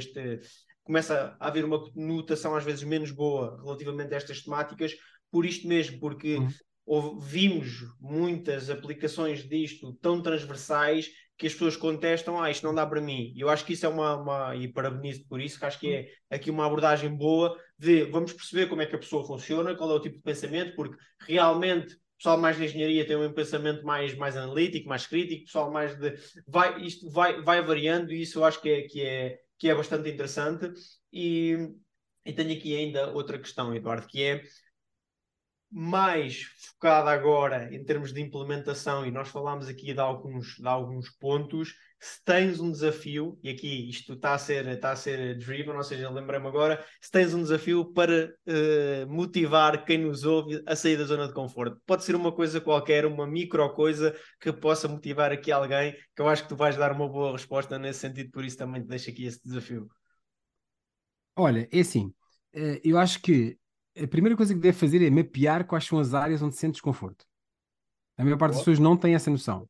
começa a haver uma conotação às vezes menos boa relativamente a estas temáticas, por isto mesmo, porque vimos muitas aplicações disto tão transversais que as pessoas contestam, isto não dá para mim. E eu acho que isso é e parabenizo-te por isso, que acho que é aqui uma abordagem boa de vamos perceber como é que a pessoa funciona, qual é o tipo de pensamento, porque realmente o pessoal mais de engenharia tem um pensamento mais analítico, mais crítico, o pessoal mais de... Isto vai variando, e isso eu acho que é bastante interessante. E tenho aqui ainda outra questão, Eduardo, que é mais focada agora em termos de implementação, e nós falámos aqui de alguns pontos. Se tens um desafio, e aqui isto está a ser driven, ou seja, lembrei-me agora, se tens um desafio para motivar quem nos ouve a sair da zona de conforto. Pode ser uma coisa qualquer, uma micro coisa que possa motivar aqui alguém, que eu acho que tu vais dar uma boa resposta nesse sentido, por isso também te deixo aqui esse desafio. Olha, é assim, eu acho que a primeira coisa que deve fazer é mapear quais são as áreas onde se sente desconforto. A maior parte das pessoas não tem essa noção,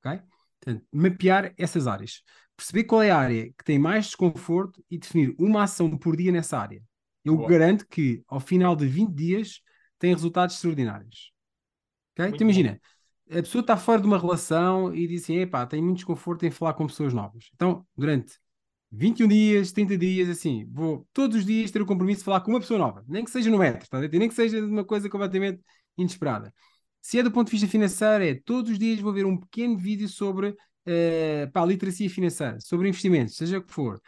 ok? Portanto, mapear essas áreas, perceber qual é a área que tem mais desconforto e definir uma ação por dia nessa área. Eu garanto que ao final de 20 dias tem resultados extraordinários. Okay? Então, imagina, a pessoa está fora de uma relação e diz assim, epá, tenho muito desconforto em falar com pessoas novas. Então, durante 21 dias, 30 dias, assim, vou todos os dias ter o compromisso de falar com uma pessoa nova, nem que seja no metro, tá? Nem que seja uma coisa completamente inesperada. Se é do ponto de vista financeiro, é todos os dias vou ver um pequeno vídeo sobre literacia financeira, sobre investimentos, seja o que for,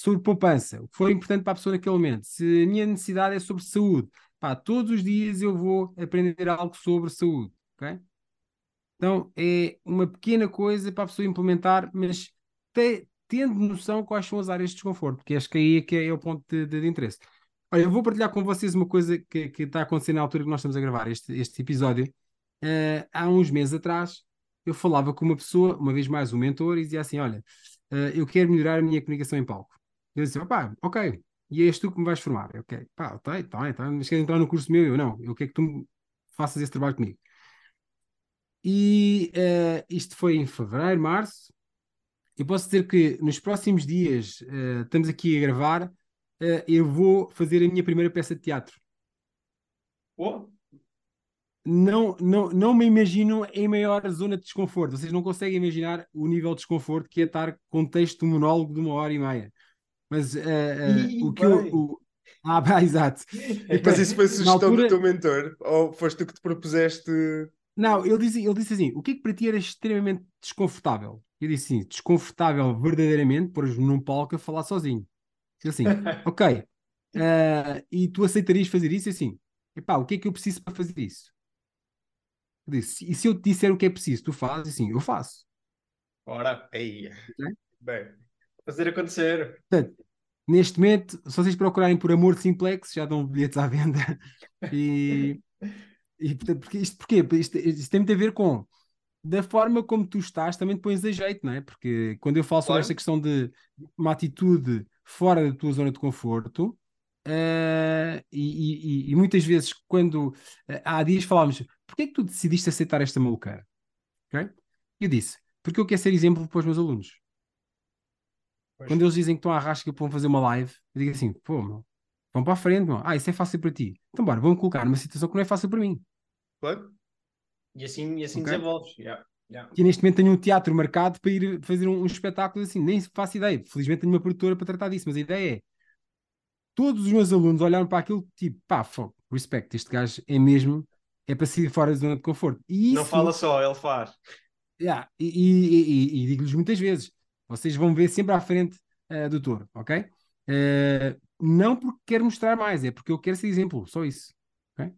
sobre poupança, o que for importante para a pessoa naquele momento. Se a minha necessidade é sobre saúde, pá, todos os dias eu vou aprender algo sobre saúde, ok? Então, é uma pequena coisa para a pessoa implementar, mas tendo noção quais são as áreas de desconforto, porque acho que aí é, o ponto de interesse. Olha, eu vou partilhar com vocês uma coisa que está acontecendo na altura que nós estamos a gravar este episódio. Há uns meses atrás, eu falava com uma pessoa, uma vez mais um mentor, e dizia assim, olha, eu quero melhorar a minha comunicação em palco. Eu disse, opá, ok, e és tu que me vais formar. Eu, ok, pá, tá, mas queres entrar no curso meu? Eu, não, eu quero que tu faças esse trabalho comigo. E isto foi em fevereiro, março. Eu posso dizer que nos próximos dias, estamos aqui a gravar, eu vou fazer a minha primeira peça de teatro. Oh. Não me imagino em maior zona de desconforto. Vocês não conseguem imaginar o nível de desconforto que é estar com texto de monólogo de 1h30. Mas o que eu... exato. Mas isso foi sugestão do teu mentor? Ou foste tu que te propuseste... Não, ele disse assim, o que é que para ti era extremamente desconfortável? Eu disse assim, desconfortável verdadeiramente, pôr-me num palco a falar sozinho. Eu assim, ok, e tu aceitarias fazer isso? E assim, epá, o que é que eu preciso para fazer isso? Eu disse, e se eu te disser o que é preciso, tu fazes? Assim, eu faço. Ora, aí. Okay? Bem, fazer acontecer. Portanto, neste momento, se vocês procurarem por Amor Simplex, já dão bilhetes à venda. E portanto, isto tem muito a ver com da forma como tu estás, também te pões a jeito, não é? Porque quando eu falo sobre esta questão de uma atitude fora da tua zona de conforto, e muitas vezes quando há dias falámos, porquê é que tu decidiste aceitar esta maluqueira? Okay? Eu disse, porque eu quero ser exemplo para os meus alunos. Pois. Quando eles dizem que estão à rasca para fazer uma live, eu digo assim, pô, meu, vão para a frente, meu. Isso é fácil para ti. Então, bora, vamos colocar numa situação que não é fácil para mim. Claro. E assim okay? Desenvolves. Yeah. Yeah. E neste momento tenho um teatro marcado para ir fazer um espetáculo assim. Nem faço ideia. Felizmente tenho uma produtora para tratar disso, mas a ideia é todos os meus alunos olharam para aquilo tipo, pá, fogo, respect, este gajo é mesmo, é para sair fora da zona de conforto. E isso, não fala só, ele faz. Yeah, e digo-lhes muitas vezes, vocês vão ver sempre à frente do touro, ok? Não porque quero mostrar mais, é porque eu quero ser exemplo, só isso. Okay?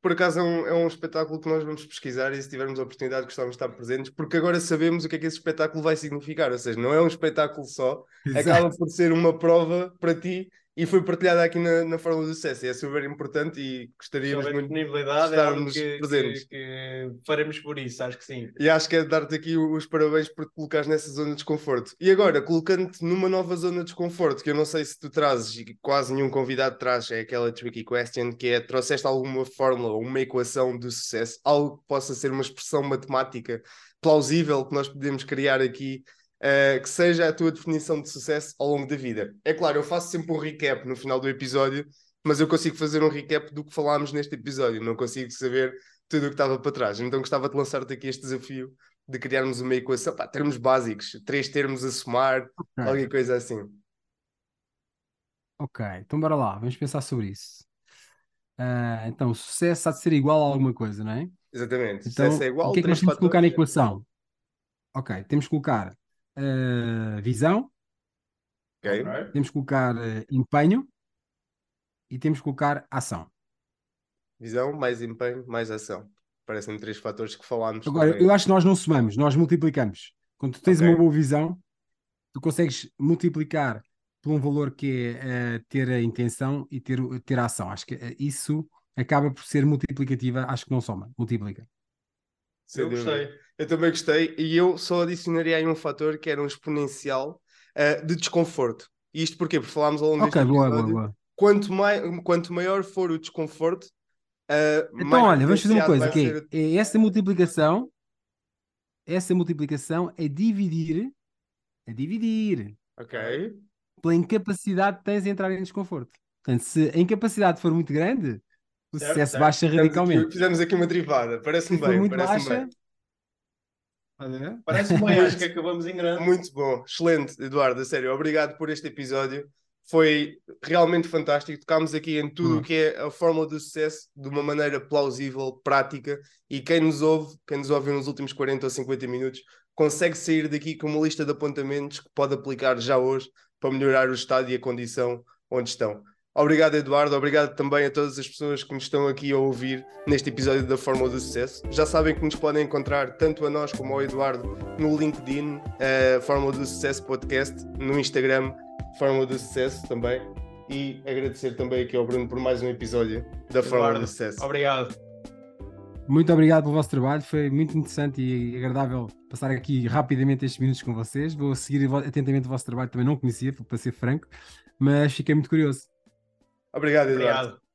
Por acaso é um espetáculo que nós vamos pesquisar e se tivermos a oportunidade gostávamos de estar presentes, porque agora sabemos o que é que esse espetáculo vai significar, ou seja, não é um espetáculo só, exato. Acaba por ser uma prova para ti e foi partilhada aqui na Fórmula do Sucesso, e é super importante e gostaríamos muito de estarmos presentes. Que faremos por isso, acho que sim. E acho que é dar-te aqui os parabéns por te colocares nessa zona de desconforto. E agora, colocando-te numa nova zona de desconforto, que eu não sei se tu trazes, e quase nenhum convidado traz, é aquela tricky question, que é, trouxeste alguma fórmula ou uma equação do sucesso, algo que possa ser uma expressão matemática plausível que nós podemos criar aqui, que seja a tua definição de sucesso ao longo da vida. É claro, eu faço sempre um recap no final do episódio, mas eu consigo fazer um recap do que falámos neste episódio, não consigo saber tudo o que estava para trás. Então gostava de lançar-te aqui este desafio de criarmos uma equação, termos básicos, 3 termos a somar, okay. Alguma coisa assim. Ok, então bora lá, vamos pensar sobre isso. Então, sucesso há de ser igual a alguma coisa, não é? Exatamente, então, sucesso é igual. O que é que nós temos de colocar na equação? Ok, temos que colocar visão, okay. Temos que colocar empenho e temos que colocar ação. Visão, mais empenho, mais ação. Parecem 3 fatores que falámos. Agora, também. Eu acho que nós não somamos, nós multiplicamos. Quando tu tens okay. Uma boa visão, tu consegues multiplicar por um valor que é ter a intenção e ter a ação. Acho que isso acaba por ser multiplicativa, acho que não soma, multiplica. Eu gostei. Eu também gostei e eu só adicionaria aí um fator que era um exponencial de desconforto. E isto porquê? Porque falámos ao longo deste episódio. Quanto maior for o desconforto, então olha, vamos fazer uma coisa, que é essa multiplicação é dividir okay. Pela incapacidade que tens de entrar em desconforto. Portanto, se a incapacidade for muito grande, O sucesso baixa radicalmente. Aqui, fizemos aqui uma derivada, parece-me bem. Muito parece baixa. Bem. Parece-me bem, acho que acabamos em grande. Muito bom, excelente, Eduardo, a sério. Obrigado por este episódio. Foi realmente fantástico. Tocámos aqui em tudo o que é a fórmula do sucesso de uma maneira plausível, prática. E quem nos ouve nos últimos 40 ou 50 minutos, consegue sair daqui com uma lista de apontamentos que pode aplicar já hoje para melhorar o estado e a condição onde estão. Obrigado, Eduardo. Obrigado também a todas as pessoas que nos estão aqui a ouvir neste episódio da Fórmula do Sucesso. Já sabem que nos podem encontrar, tanto a nós como ao Eduardo, no LinkedIn, a Fórmula do Sucesso Podcast, no Instagram, Fórmula do Sucesso também, e agradecer também aqui ao Bruno por mais um episódio da Fórmula do Sucesso. Obrigado. Muito obrigado pelo vosso trabalho, foi muito interessante e agradável passar aqui rapidamente estes minutos com vocês. Vou seguir atentamente o vosso trabalho, também não conhecia, para ser franco, mas fiquei muito curioso. Obrigado, Eduardo. Obrigado.